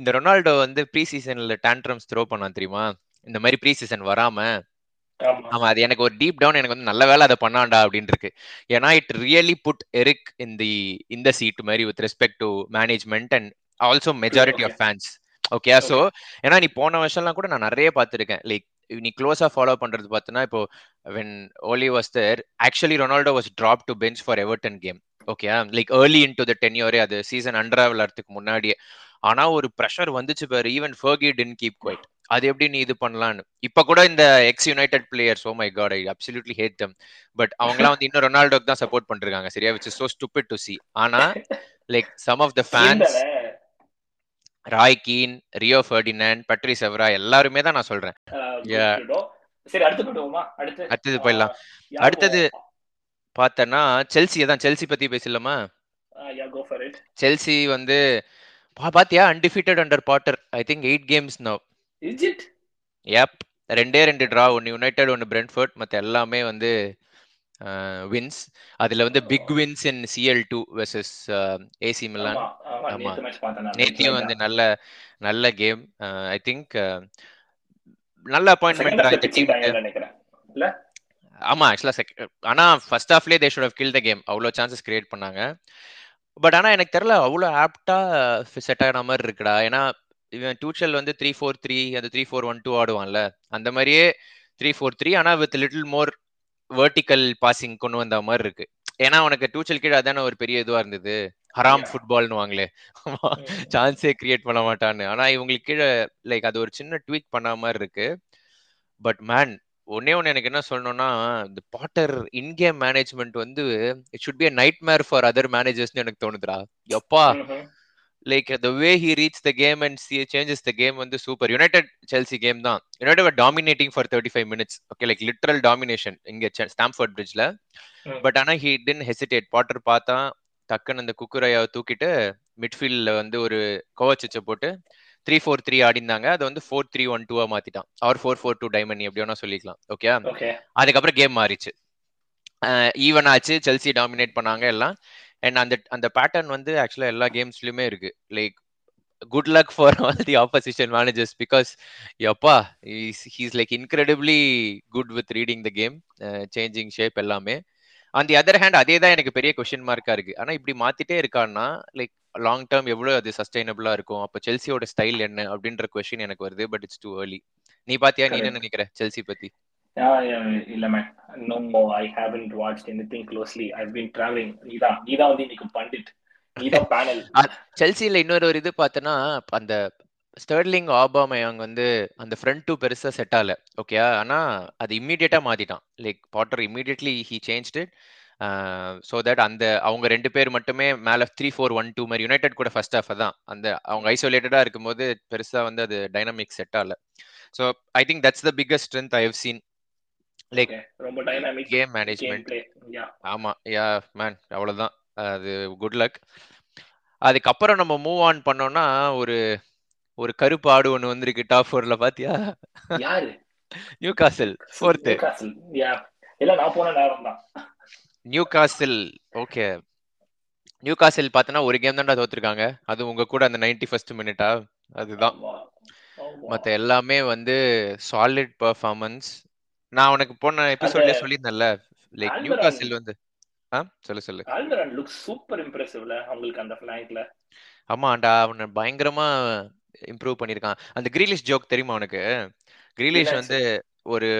இந்த ரொனால்டோ வந்து ப்ரீ சீசன்ல டேண்ட்ரம்ஸ் த்ரோ பண்ணான் தெரியுமா, இந்த மாதிரி ப்ரீ சீசன் வராம. ஆமா, அது எனக்கு ஒரு டீப் டவுன் எனக்கு வந்து நல்ல வேலை அதை பண்ணாண்டா அப்படின்னு இருக்கு. ஏன்னா it really put Erik in the இந்த சீட் மாதிரி with respect to management and also majority of fans. Okay, so ஏன்னா நீ போன வருஷம் எல்லாம் கூட நான் நிறைய பார்த்திருக்கேன் லைக் நீ க்ளோஸா ஃபாலோ பண்றது பார்த்தனா இப்போ when Oli was there actually Ronaldo was dropped to bench for Everton game. Okay, like early into the tenure அது சீசன் அண்டராவல் ஆறதுக்கு முன்னாடியே. ஆனா ஒரு பிரஷர் வந்துச்சு பாரு, even Fergie didn't keep quiet. அது எப்படி நீ இது பண்ணலான்னு இப்ப கூட இந்த ex United players, oh my God I absolutely hate them, but அவங்கலாம் வந்து இன்னும் ரொனால்டோக்கு தான் சப்போர்ட் பண்றாங்க சரியா, which is so stupid to see. ஆனா like some of the fans Roy Keane, Rio Ferdinand, Patrice Evra எல்லாருமே தான் நான் சொல்றேன். அடுத்தது போயிடலாம். அடுத்தது பார்த்தனா செல்சியை தான். செல்சி பத்தி பேசலாமா? செல்சி வந்து பாத்தியா undefeated under Potter, I think eight games now. Yup, ரெண்டே ரெண்டு டிரா, ஒன்னு யுனைடெட், ஒன்னு பிரெண்ட்ஃபோர்ட், மற்ற எல்லாமே வந்து வின்ஸ். அதுல வந்து big wins in CL two versus AC Milan. ஆமா, நேத்தியும் வந்து நல்ல நல்ல கேம். ஐ திங்க் நல்ல அப்பாயின்ட்மெண்ட். ஆமா, ஆக்சுவலா ஆனா ஃபர்ஸ்ட் ஹாஃப்லயே they should have kill the game. அவ்வளவு சான்சஸ் கிரியேட் பண்ணாங்க. பட் ஆனா எனக்கு தெரியல அவ்வளோ ஆப்டா செட் ஆகிற மாதிரி இருக்குடா. ஏன்னா இவன் டூச்சல் வந்து த்ரீ ஃபோர் த்ரீ அது த்ரீ ஃபோர் ஒன் டூ ஆடுவான்ல, அந்த மாதிரியே த்ரீ ஃபோர் த்ரீ ஆனா with little more vertical passing கொண்டு வந்த மாதிரி இருக்கு. ஏன்னா உனக்கு டூச்சல் கீழே அதான ஒரு பெரிய இதுவா இருந்தது, ஹராம் ஃபுட்பால்னு வாங்களே, சான்ஸே கிரியேட் பண்ண மாட்டான்னு. ஆனா இவங்களுக்கு கீழே லைக் அது ஒரு சின்ன ட்வீக் பண்ண மாதிரி இருக்கு. பட் மேன், ஒன்னே ஒன்னு எனக்கு என்ன சொல்லணும்னா, இந்த பாட்டர் இன்கேம் மேனேஜ்மெண்ட் வந்து it should be a nightmare for other மேனேஜர்ஸ்னு எனக்கு தோணுதுடா. எப்பா like the way he reads the game and changes the game வந்து சூப்பர். யுனைடெட் செல்சி கேம் தான், United were dominating for thirty-five minutes. Okay, like literal domination இங்க Stamford பிரிட்ஜ்ல. But ஆனா he didn't hesitate. Potter பார்த்தா டக்குன்னு அந்த குக்குரையாவை தூக்கிட்டு மிட்ஃபீல்ட்ல வந்து ஒரு கோவச்ச போட்டு த்ரீ ஃபோர் த்ரீ ஆடிந்தாங்க, அது வந்து ஃபோர் த்ரீ ஒன் டூவா மாத்திட்டான். Or four four two diamond எப்படி வேணா சொல்லிக்கலாம். ஓகே, அதுக்கப்புறம் கேம் மாறிச்சு, ஈவன் ஆச்சு, செல்சி டாமினேட் பண்ணாங்க எல்லாம். And and and the pattern வந்து actually எல்லா கேம்ஸ்லயுமே இருக்கு. Like good luck for all the opposition managers because yapa he's, he's like incredibly good with reading the game, uh, changing shape எல்லாமே. On the other hand அதே தான் எனக்கு பெரிய question mark இருக்கு. ஆனா இப்படி மாத்திட்டே இருக்கான்னா like long term எவ்வளவு அது sustainable-ஆ இருக்கும்? அப்ப செல்சியோட ஸ்டைல் என்ன அப்படின்ற question எனக்கு வருது. But it's too early. நீ பாத்தியா, நீ என்ன நினைக்கிற செல்சி பத்தி? Yeah, yeah, illa man. No more. I haven't watched anything closely. I've been traveling. Needa, Needa வந்து இன்னைக்கு பண்டிட். Needa panel. செல்சில இன்னொரு ஒரு இது பார்த்தனா அந்த ஸ்டெர்லிங் ஆபாமேயாங் வந்து அந்த ஃப்ரண்ட் டூ பெருசா செட் ஆல. ஓகே, ஆனா அது இமிடியேட்டா மாத்திட்டான். Like Potter immediately he changed it. So that அந்த அவங்க ரெண்டு பேர் மட்டுமே மேலே த்ரீ ஃபோர் ஒன் டூ மாதிரி யுனைடெட் கூட ஃபர்ஸ்ட் ஹாஃப் தான் அந்த அவங்க ஐசோலேட்டடாக இருக்கும்போது பெருசா வந்து அது டைனாமிக் செட் ஆல. So I think that's the biggest strength I have seen. Like ரொம்ப டைனமிக் கேம் மேனேஜ்மென்ட். ஆமா, யா மேன், அவ்வளவுதான். அது குட் லக். அதுக்கு அப்புறம் நம்ம மூவ் ஆன் பண்ணோம்னா ஒரு ஒரு கருப்பு ஆடு ஒன்னு வந்திருக்கு டாப் நான்குல. பாத்தியா யாரு? Newcastle fourth. நியூகாஸல் யா இல்ல நான் போன நேரம் தான் நியூகாஸல். ஓகே, நியூகாஸல் பார்த்தனா ஒரு கேம் தான்டா தோத்துட்டாங்க, அது உங்க கூட அந்த ninety-first minute-ஆ. அதுதான், மத்த எல்லாமே வந்து சாலிட் பெர்ஃபார்மன்ஸ். நான் உனக்கு போன எபிசோட்லயே சொல்லிருந்தேன்ல லைக் நியூகாஸல் வந்து ஆ சொல்ல சொல்ல ஆல்மிரான் லுக் சூப்பர் இம்ப்ரெசிவ்ல அவங்களுக்கு அந்த ஃபிளாங்க்ல. ஆமாடா, அவன் பயங்கரமா இம்ப்ரூவ் பண்ணிருக்கான். அந்த கிரீலிஷ் ஜோக் தெரியுமா உனக்கு? கிரீலிஷ் வந்து ஒரு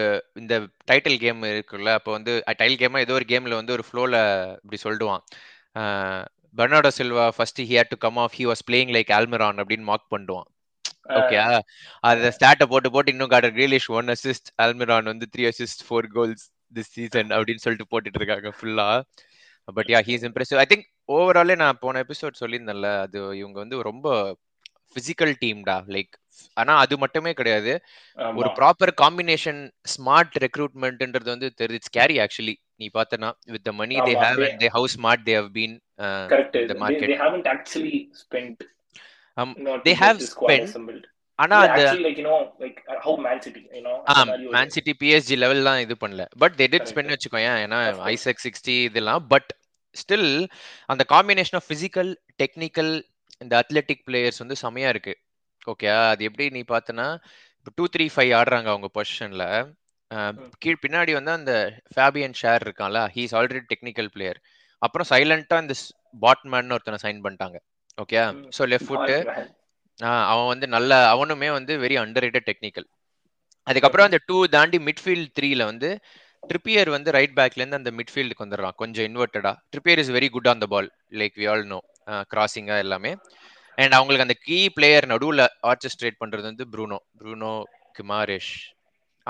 இந்த டைட்டில் கேம் இருக்குல்ல, அப்ப வந்து டைட்டில் கேமா ஏதோ ஒரு கேம்ல வந்து ஒரு ஃப்ளோல இப்படி சொல்லுவான், Bernardo Silva first he had to come off, he was playing like Almiron அப்படின்னு மார்க் பண்ணுவான். ஓகே, அத ஸ்டார்ட்ட போட்டு போட்டு இன்னும் காட்ட கிரீலிஷ் ஒன் அசிஸ்ட், அல்மிரான் வந்து three assist four goals this season அப்படின்னு சொல்லிட்டு போட்டுட்டு இருக்காங்க ஃபுல்லா. But yeah, he is impressive. I think ஓவராலே நான் போன எபிசோட் சொல்லியிருந்தேன்ல, அது இவங்க வந்து ரொம்ப பிசிக்கல் டீம்டா லைக். ஆனா அது மட்டுமே கிடையாது, ஒரு ப்ராப்பர் காம்பினேஷன் ஸ்மார்ட் ரெக்ரூட்மென்ட்ன்றது வந்து தெரி இட்ஸ் கேரி ஆக்சுவலி. நீ பார்த்தனா with the money they have and they how smart they have been uh, in the market, they, they haven't actually spent um they have spent ana actually like you know like how Man City you know um, Man City P S G level la idu pannala but they did correct. Spend vechukon ena Isaac sixty idella but still and the combination of physical technical இந்த athletic players வந்து செமையா இருக்கு. Okay, அது எப்படி நீ பார்த்தனா இப்போ two three five ஆடுறாங்க அவங்க பொசிஷன்ல. கீழ் பின்னாடி வந்து அந்த ஃபேபியன் ஷேர் இருக்கான்ல, he is already technical player. அப்புறம் சைலண்டா இந்த பாட்மேன் ஒருத்தனை சைன் பண்ணிட்டாங்க. ஓகே, ஸோ லெஃப்ட் ஃபுட்டு அவன் வந்து நல்ல, அவனுமே வந்து வெரி அண்டர் ரேட்டட் டெக்னிக்கல். அதுக்கப்புறம் அந்த டூ தாண்டி மிட்ஃபீல்ட் த்ரீல வந்து ட்ரிப்பியர் வந்து ரைட் பேக்லேருந்து அந்த மிட்ஃபீல்டுக்கு வந்துடுறான் கொஞ்சம் இன்வெர்டடா. Trippier is very good on the ball like we all know, கிராசிங்காக எல்லாமே. அண்ட் அவங்களுக்கு அந்த கீ பிளேயர் நடுவில் ஆர்கெஸ்ட்ரேட் பண்ணுறது வந்து ப்ரூனோ ப்ரூனோ குமாரேஷ்.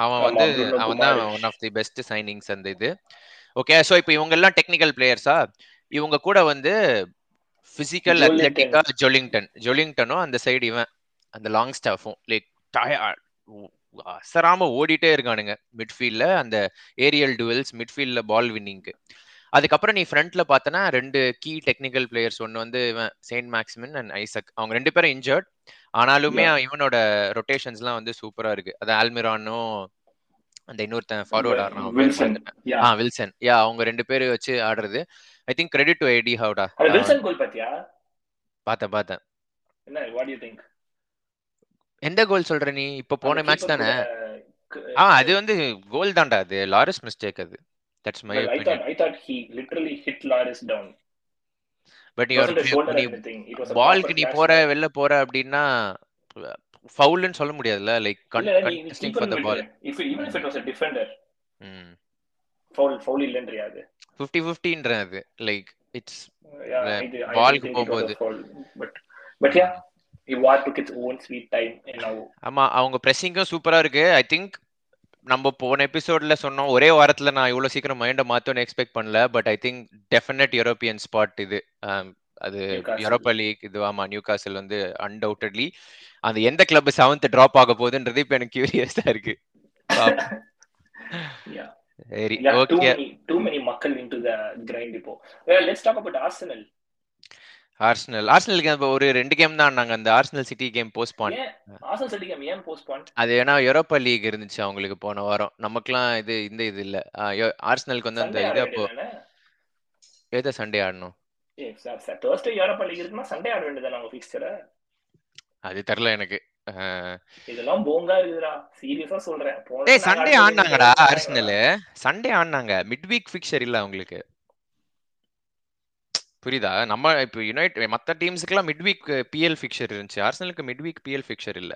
அவன் வந்து அவன் தான் one of the best signings அந்த இது. ஓகே, ஸோ இப்போ இவங்கெல்லாம் டெக்னிக்கல் பிளேயர்ஸா, இவங்க கூட வந்து ஃபிசிக்கல் அத்லெட்டிக்கா ஜொலிங்டன் ஜொலிங்டனும் அந்த சைடு இவன் அந்த லாங் ஸ்டாஃபும் லைக் அசராம ஓடிட்டே இருக்கானுங்க மிட்ஃபீல்டில். அந்த ஏரியல் டுவெல்ஸ் மிட்ஃபீல்டில் பால் வின்னிங்க்கு. அதுக்கப்புறம் நீ ஃப்ரண்ட்ல பார்த்தனா ரெண்டு கீ டெக்னிக்கல் பிளேயர்ஸ், ஒன்று வந்து இவன் செயின்ட் மேக்ஸிமன் அண்ட் ஐசக். அவங்க ரெண்டு பேரும் இன்ஜர்ட், ஆனாலுமே இவனோட ரொட்டேஷன்ஸ்லாம் வந்து சூப்பரா இருக்கு. அது ஆல்மிரானும் அந்த இன்னொருத்தன் ஃபார்வர்ட் ஆடுறான் ஆ வில்சன், யா அவங்க ரெண்டு பேரும் வச்சு ஆடுறது. I think credit to Eddie ஹவுடா. வில்சன் கோல் பாத்தியா? பார்த்தேன் பார்த்தேன். என்ன வாட் யூ திங்க்? எந்த கோல் சொல்ற நீ? இப்போ போன மேட்ச் தானே? ஆ அது வந்து கோல் தான்டா, அது லாரிஸ் மிஸ்டேக். அது That's my well, opinion. I thought, I thought he literally hit Loris down. But you are ball ki nee pora vella pora appadina foul nu solla mudiyadala like contesting for the ball. If even if it was a defender. Hmm. Foul foul illendriya adu. fifty fifty ndra adu like it's yeah, uh, I, I ball ku pogodhu. But but yeah, he what took its own sweet time and now. Ama avanga pressing super ah irukku. I think நம்ம போன எபிசோட்ல சொன்னோம் ஒரே வாரத்துல நான் இவ்வளவு சீக்கிரம் மைண்டை மாத்தோன்னு எக்ஸ்பெக்ட் பண்ணல. But I think definite European spot இது, அது யூரோப்பா லீக் இது. ஆமா, நியூ காசல் வந்து அன்டவுட்டட்லி அந்த எந்த கிளப் செவன்த் டிராப் ஆக போகுதுன்றது இப்ப எனக்கு கியூரியஸா இருக்கு. சரி, ஓகே, டூ many மக்கள் into the grind. இப்போ let's talk about Arsenal. Arsenal ஆர்சனலுக்கு ஒரு ரெண்டு கேம் தான் நாங்கள் அந்த Arsenal City game postpone. Arsenal City game ஏன் போஸ்ட்பான்? அது ஏன்னா யூரோப்பா லீக் இருந்துச்சு அவங்களுக்கு போன வாரம். நமக்குலாம் இது இந்த இது இல்லை. ஆர்சனலுக்கு வந்து அந்த இது அப்போ ஏதோ சண்டே ஆடணும். தேர்ஸ்டே யூரோப்பா லீக் இருக்குன்னா சண்டே ஆட வேண்டியது அவங்க ஃபிக்ஸ்டர். அது தெரியல எனக்கு. இதெல்லாம் போங்கா இருக்குடா, சீரியஸா சொல்றேன். டேய் சண்டே ஆடுனாங்கடா ஆர்சனல், சண்டே ஆடுனாங்க. மிட் வீக் ஃபிக்ஸ்டர் இல்லை அவங்களுக்கு, புரியுதா? நம்ம இப்போ யுனைடெட் மற்ற டீம்ஸ்க்குலாம் மிட் வீக் பிஎல் ஃபிக்சர் இருந்துச்சு, ஆர்சனலுக்கு மிட் வீக் பிஎல் ஃபிக்சர் இல்ல.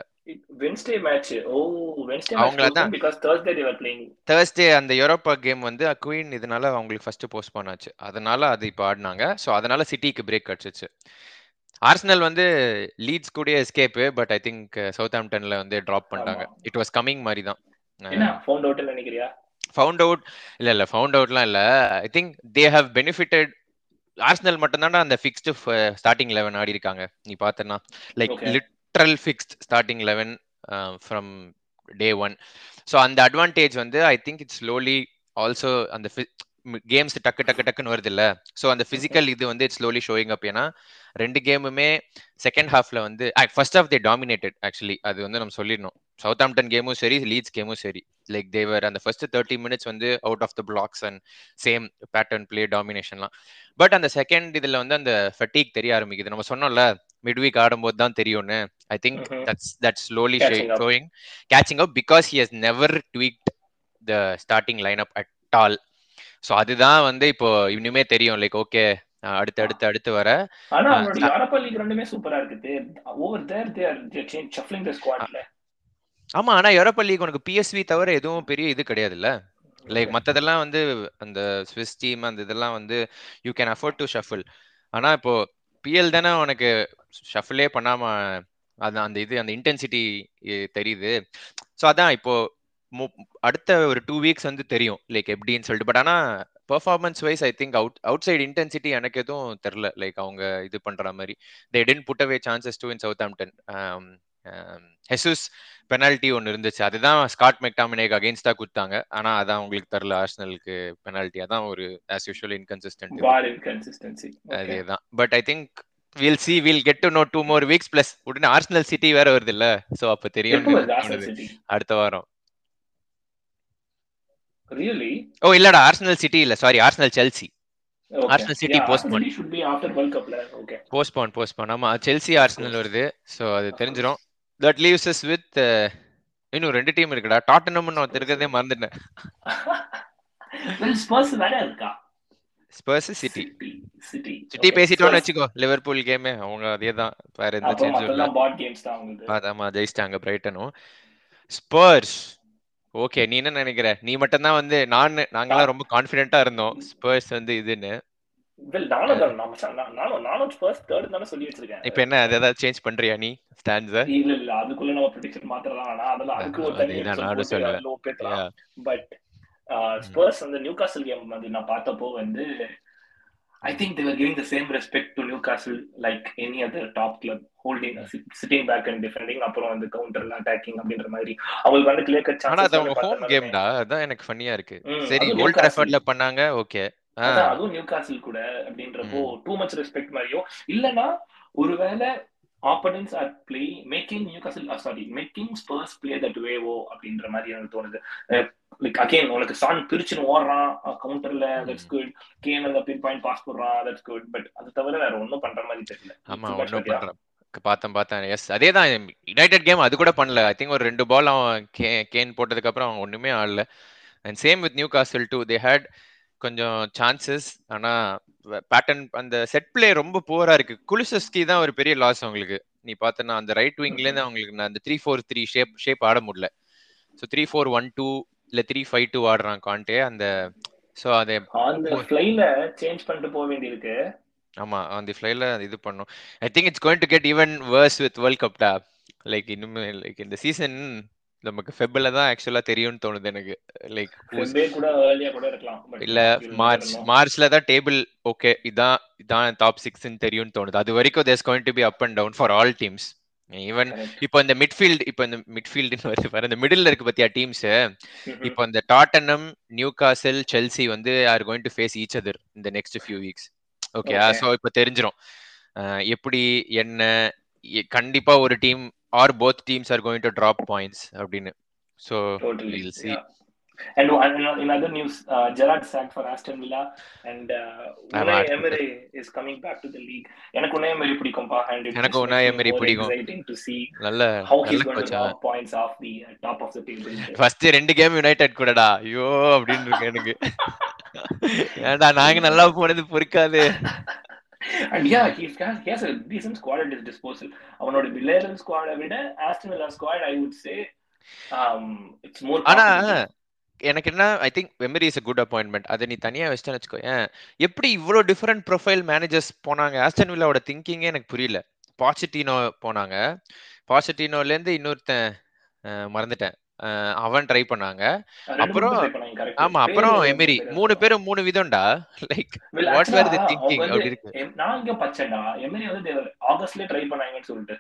Wednesday match. Oh Wednesday match because Thursday they were playing. Thursday அந்த யூரோப்பா கேம் வந்து குயின் இதனால அவங்களுக்கு ஃபர்ஸ்ட் போஸ்ட்பான் ஆச்சு. அதனால அது இப்போ ஆடுனாங்க. சோ அதனால சிட்டிக்கு பிரேக் கிடைச்சிச்சு. ஆர்சனல் வந்து லீட்ஸ் கூட எஸ்கேப், பட் ஐ திங்க் சவுத்ஹாம்ப்டன்ல வந்து டிராப் பண்ணிட்டாங்க. இட் வாஸ் கமிங் மாதிரி தான். என்ன ஃபவுண்ட் அவுட்னு நினைக்கறியா? ஃபவுண்ட் அவுட் இல்ல இல்ல ஃபவுண்ட் அவுட்லாம் இல்ல. I think they have benefited. Arsenal மட்டும் தான்டா அந்த ஃபிக்ஸ்டு ஸ்டார்டிங் பதினொன்று ஆடி இருக்காங்க. நீ பார்த்தனா லைக் லிட்டரல் ஃபிக்ஸ்டு ஸ்டார்டிங் பதினொன்று ஃப்ரம் டே ஒன்று. ஸோ அந்த அட்வான்டேஜ் வந்து I think it's slowly also அந்த கேம்ஸ் டக்கு டக்கு டக்குன்னு வருது இல்லை. ஸோ அந்த ஃபிசிக்கல் இது வந்து இட்ஸ் ஸ்லோலி ஷோயிங் அப். ஏன்னா ரெண்டு கேமுமே செகண்ட் ஹாஃப்ல வந்து first half they dominated actually. அது வந்து நம்ம சொல்லிடணும். சவுத்ஹாம்ப்டன் கேமும் சரி லீட்ஸ் கேமும் சரி லைக் தேவர் அந்த ஃபர்ஸ்ட் தேர்ட்டி மினிட்ஸ் வந்து out of the blocks and same pattern play டாமினேஷன்லாம். பட் அந்த செகண்ட் இதில் வந்து அந்த ஃபட்டிக் தெரிய ஆரம்பிக்குது. நம்ம சொன்னோம்ல மிட் வீக் ஆடும்போது தான் தெரியும்னு. I think that's that's slowly showing catching up because he has never tweaked the starting line up at all. So அதுதான் வந்து இப்போ இனிமே தெரியும் லைக் ஓகே அடுத்து அடுத்து அடுத்து வர. ஆனா யூரோப்பா லீக் ரெண்டுமே சூப்பரா இருக்குது. Over there they are shuffling the ஸ்குவாட்ல. ஆமா, ஆனா யூரோப்பா லீக் உனக்கு பிஎஸ்வி தவிர எதுவும் பெரிய இது கிடையாதுல்ல. லைக் மற்றதெல்லாம் வந்து அந்த ஸ்விஸ் டீம் அந்த இதெல்லாம் வந்து you can afford to shuffle. ஆனா இப்போ பிஎல் தானே உனக்கு ஷஃபிளே பண்ணாம அது அந்த இது அந்த இன்டென்சிட்டி தெரியுது. ஸோ அதான் இப்போ அடுத்த ஒரு டூ வீக்ஸ் வந்து தெரியும் லைக் எப்படின்னு சொல்லிட்டு. பட் ஆனா performance wise I think out outside intensity எனக்கு எதுவும் தெரியல. லைக் அவங்க இது பண்ற மாதிரி they didn't put away chances to in Southampton. Jesus penalty ஒன்று இருந்துச்சு, அதுதான் ஸ்காட் மெக்டாமினேக்கு அகெயின்ஸ்டாக கொடுத்தாங்க. ஆனால் அதான் உங்களுக்கு தரல ஆர்சனலுக்கு பெனால்ட்டி. அதான் ஒரு ஆஸ் யூஷுவல் இன்கன்சிஸ்டன்ட் இன்கன்சிஸ்டன்சி அதேதான். But I think we'll see, we'll get to know two more weeks plus உடனே ஆர்சனல் சிட்டி வேற வருது இல்ல, சோ அப்ப தெரியும் அடுத்த வாரம். ரியலி ஓ இல்லடா ஆர்சனல் சிட்டி இல்ல sorry Arsenal Chelsea. Arsenal City yeah, postponed. Arsenal should be after World Cup. Okay. Postponed, postponed. ஆமா Chelsea Arsenal வருது. So அது தெரிஞ்சிரும். That leaves us with இன்னும் ரெண்டு டீம் இருக்குடா. Tottenham னு ஒருத்தர்க்கதே மறந்துட்டேன். Well Spurs வேற இருக்கா? Spurs City. City. City பேசிட்டோன்னு வெச்சுக்கோ. Liverpool game அவங்க அதேதான் வேற எந்த சேஞ்சஸ் இல்ல. அப்போ பாட் கேம்ஸ் தான் உங்களுக்கு. ஆமா ஜெயிச்சாங்க பிரைட்டனும். Spurs ஓகே நீ என்ன நினைக்கிற? நீ மட்டும் தான் வந்து நான் நாங்கலாம் ரொம்ப கான்ஃபிடென்ட்டா இருந்தோம் ஸ்பர்ஸ் வந்து இதுன்னு. வெல் நானோ நானோ நானோ ஸ்பர்ஸ் தேர்ட் தான சொல்லி வச்சிருக்கேன். இப்போ என்ன அத ஏதாவது சேஞ்ச் பண்றியா நீ ஸ்டாண்ட்ஸ்? இல்ல இல்ல அதுக்குள்ள நம்ம ப்ரெடிக்ஷன் மாத்தறலாம். انا அதல அதுக்கு ஒரு தனி நான் சொல்றேன். பட் ஸ்பர்ஸ் அந்த நியூகாஸல் கேம் வந்து நான் பார்த்தப்போ வந்து I think they were giving the same respect to Newcastle like any other top club, holding uh, sitting back and defending up on the counter and attacking அப்படிங்கற மாதிரி அவங்களுக்கு வந்து clear cut chances. ஆனா அது ஹோம் கேம் டா, அதான் எனக்கு ஃபன்னியா இருக்கு. சரி ஓல்ட் ட்ராஃபோர்ட்ல பண்ணாங்க ஓகே, ஆனா அது நியூகாஸல் கூட அப்படிங்கறப்போ too much respect மாதிரியோ இல்லனா ஒருவேளை opponents are playing making Newcastle uh, sorry making Spurs play that way ஓ அப்படிங்கற மாதிரி எனக்கு தோணுது. like again like san pirichinu oran counter la that's good kane and the pinpoint pass pora that's good but adu thavara vera onnu pandra mari therilla amma onnu pandra paathan paathan yes adhe da united game adu kuda pannala I think or rendu ball avan kane pottaduk apra avan onnume aalla and same with newcastle too they had konjam chances ana pattern and the set play romba poor ah irukku kulusevski da or periya loss avangalukku nee paathana and right wing la irundha avangalukku and three four three shape shape aada mudla so three four one two இல்ல three five two ஆடுறான் Kante அந்த so அதை அந்த ஃப்ளைல change பண்ணிட்டு போக வேண்டியிருக்கு. ஆமாம் அந்த ஃப்ளைல இது பண்ணும். I think it's going to get even worse with world cup டா. லைக் இன்னுமே லைக் இந்த சீசன் நமக்கு ஃபெப்ரில் தான் ஆக்சுவலாக தெரியும்னு தோணுது எனக்கு. லைக் இல்லை மார்ச் மார்ச்சில் தான் டேபிள் ஓகே இதான் இதான் டாப் சிக்ஸ்ன்னு தெரியும்னு தோணுது. அது வரைக்கும் there's going to be up and down for all teams. Even இப்போ இந்த மிட்ஃபீல்டு இப்போ இந்த மிட்ஃபீல்டுன்னு பாரு இந்த மிடில் இருக்கு பத்தியா டீம்ஸ். இப்போ இந்த டாட்டனம் நியூகாசல் செல்சி வந்து are going to face each other இந்த next few weeks okay. So இப்போ தெரிஞ்சிடும் எப்படி என்ன கண்டிப்பா ஒரு team R both teams are going to drop points அப்படின்னு. So we'll see. And in other news, uh, Gerard sacked for Aston Villa and uh, Unai Emery is coming back to the league. Enak Unai Emery pidikum pa, and it is Unai Emery pidikum. Exciting to see nalla how he's going to knock points off the uh, top of the table. First two game United kuda da. Yo abdin irukku enakku. Enda naanga nalla ponadhu porikade. And yeah, he's got he has a decent squad at his disposal. Avanoda Villarreal squad vida Aston Villa squad I would say um it's more ana எனக்கு என்ன I think Emery is a good appointment. அதை நீ தனியாக வச்சுட்டேன்னு வச்சுக்கோ. ஏன் எப்படி இவ்வளோ டிஃப்ரெண்ட் ப்ரொஃபைல் மேனேஜர்ஸ் போனாங்க? ஆஸ்டன் வில்லாவோட திங்கிங்கே எனக்கு புரியல. பாசிட்டினோ போனாங்க, பாசிட்டினோலேருந்து இன்னொருத்தன் மறந்துட்டேன் அவன் ட்ரை பண்ணாங்க. அப்புறம் ஆமா அப்புறம் எமிரி மூணு பேரும் மூணு விதம்டா. Like what were the thinking அப்படி இருக்கு. நான் இங்க பச்சடா எமிரி வந்து ஆகஸ்ட்ல ட்ரை பண்ணாங்கன்னு சொல்லிட்டு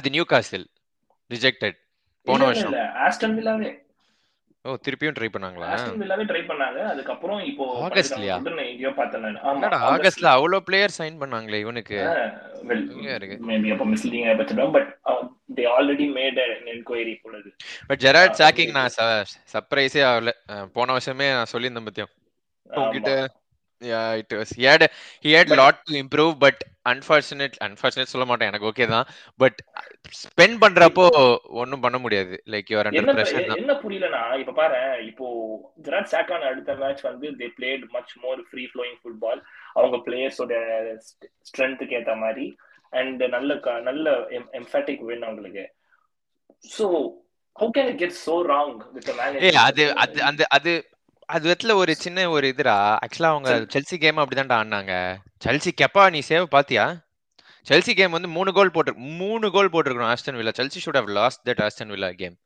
அது நியூகாஸல் ரிஜெக்டட் போன வருஷம். ஆஸ்டன் வில்லாவே ஓ திருப்பியும் ட்ரை பண்ணாங்களா? ஆஸ்டன் வில்லாவே ட்ரை பண்ணாங்க. அதுக்கு அப்புறம் இப்போ ஆகஸ்ட்லயா உடனே எங்கயோ பார்த்தேன் நான். ஆமாடா ஆகஸ்ட்ல அவ்ளோ பிளேயர் சைன் பண்ணாங்களே இவனுக்கு. மேபி அப்ப மிஸ்லீடிங்கா பச்சோம். But they already made an inquiry போலது. பட் ஜெரார்ட் சாக்கிங் நான் சர்ப்ரைஸே ஆவல. போன வருஷமே நான் சொல்லிருந்தேன் பத்தியா உங்கிட்ட. Yeah, it was he had he had lot to improve but unfortunate unfortunate சொல்ல மாட்டேன் எனக்கு ஓகே தான். பட் ஸ்பெண்ட் பண்றப்போ ஒண்ணும் பண்ண முடியாது. Like you are under pressure தான். என்ன புரியலனா இப்ப பாரு இப்போ ஜெரார்ட் சாக்கான அடுத்த மேட்ச் வந்து they played much more free flowing football. அவங்க பிளேயர்ஸோட strength கேட்ட மாதிரி and நல்ல நல்ல emphatic win அவங்களுக்கு. So how can it get so wrong with the manager? ஏய் அது அது அது அது இடத்துல ஒரு சின்ன ஒரு இதுரா. ஆக்சுவலா அவங்க செல்சி கேம் அப்படிதான் ஆடினாங்க. செல்சி கெப்பா நீ சேவ் பாத்தியா? செல்சி கேம் வந்து மூணு கோல் போட்டு மூணு கோல் போட்டிருக்கணும் Aston Villa. Chelsea should have lost that Aston Villa game.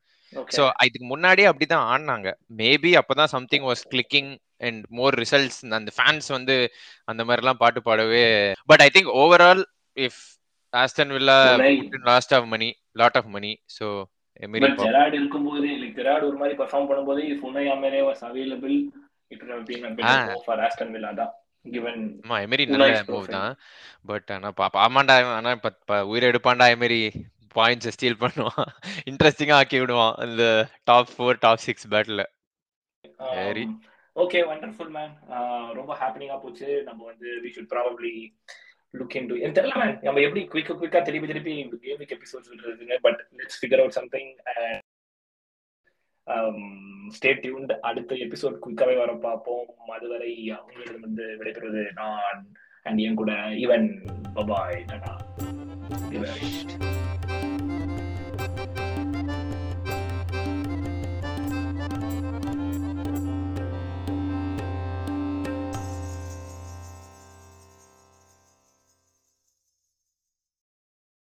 So இதுக்கு முன்னாடியே அப்படிதான் ஆடினாங்க. மேபி அப்பதான் something was clicking and more results. And the fans வந்து அந்த மாதிரி எல்லாம் பாட்டு பாடவே. But I think overall if Aston Villa lost of money lot of money so Emery Gerrard இருக்கும்போது லைக் ஜெரார்ட் ஒரு மாதிரி பெர்ஃபார்ம் பண்ணும்போது உனை Emery was available. It have been a better move for Aston Villa da given ma Emery நல்ல move da but ana paamanda ana uira edupaanda Emery points steal பண்ணுவான் இன்ட்ரஸ்டிங்கா ஆக்கி விடுவான் இந்த top four top six battle very okay wonderful man ரொம்ப ஹேப்பனிங்கா போச்சு. நம்ம வந்து we should probably look into and tell man நம்ம எப்படி quick quick திருப்பி திருப்பி game week episodes விடுறதுங்க but let's figure out something and Um, stay tuned. அடுத்த எபிசோட் குயிக்காவே வர பார்ப்போம். அதுவரை அவங்களிடம் வந்து விடைபெறுவது நான் அண்ட் என் கூட ஈவன். பாய்.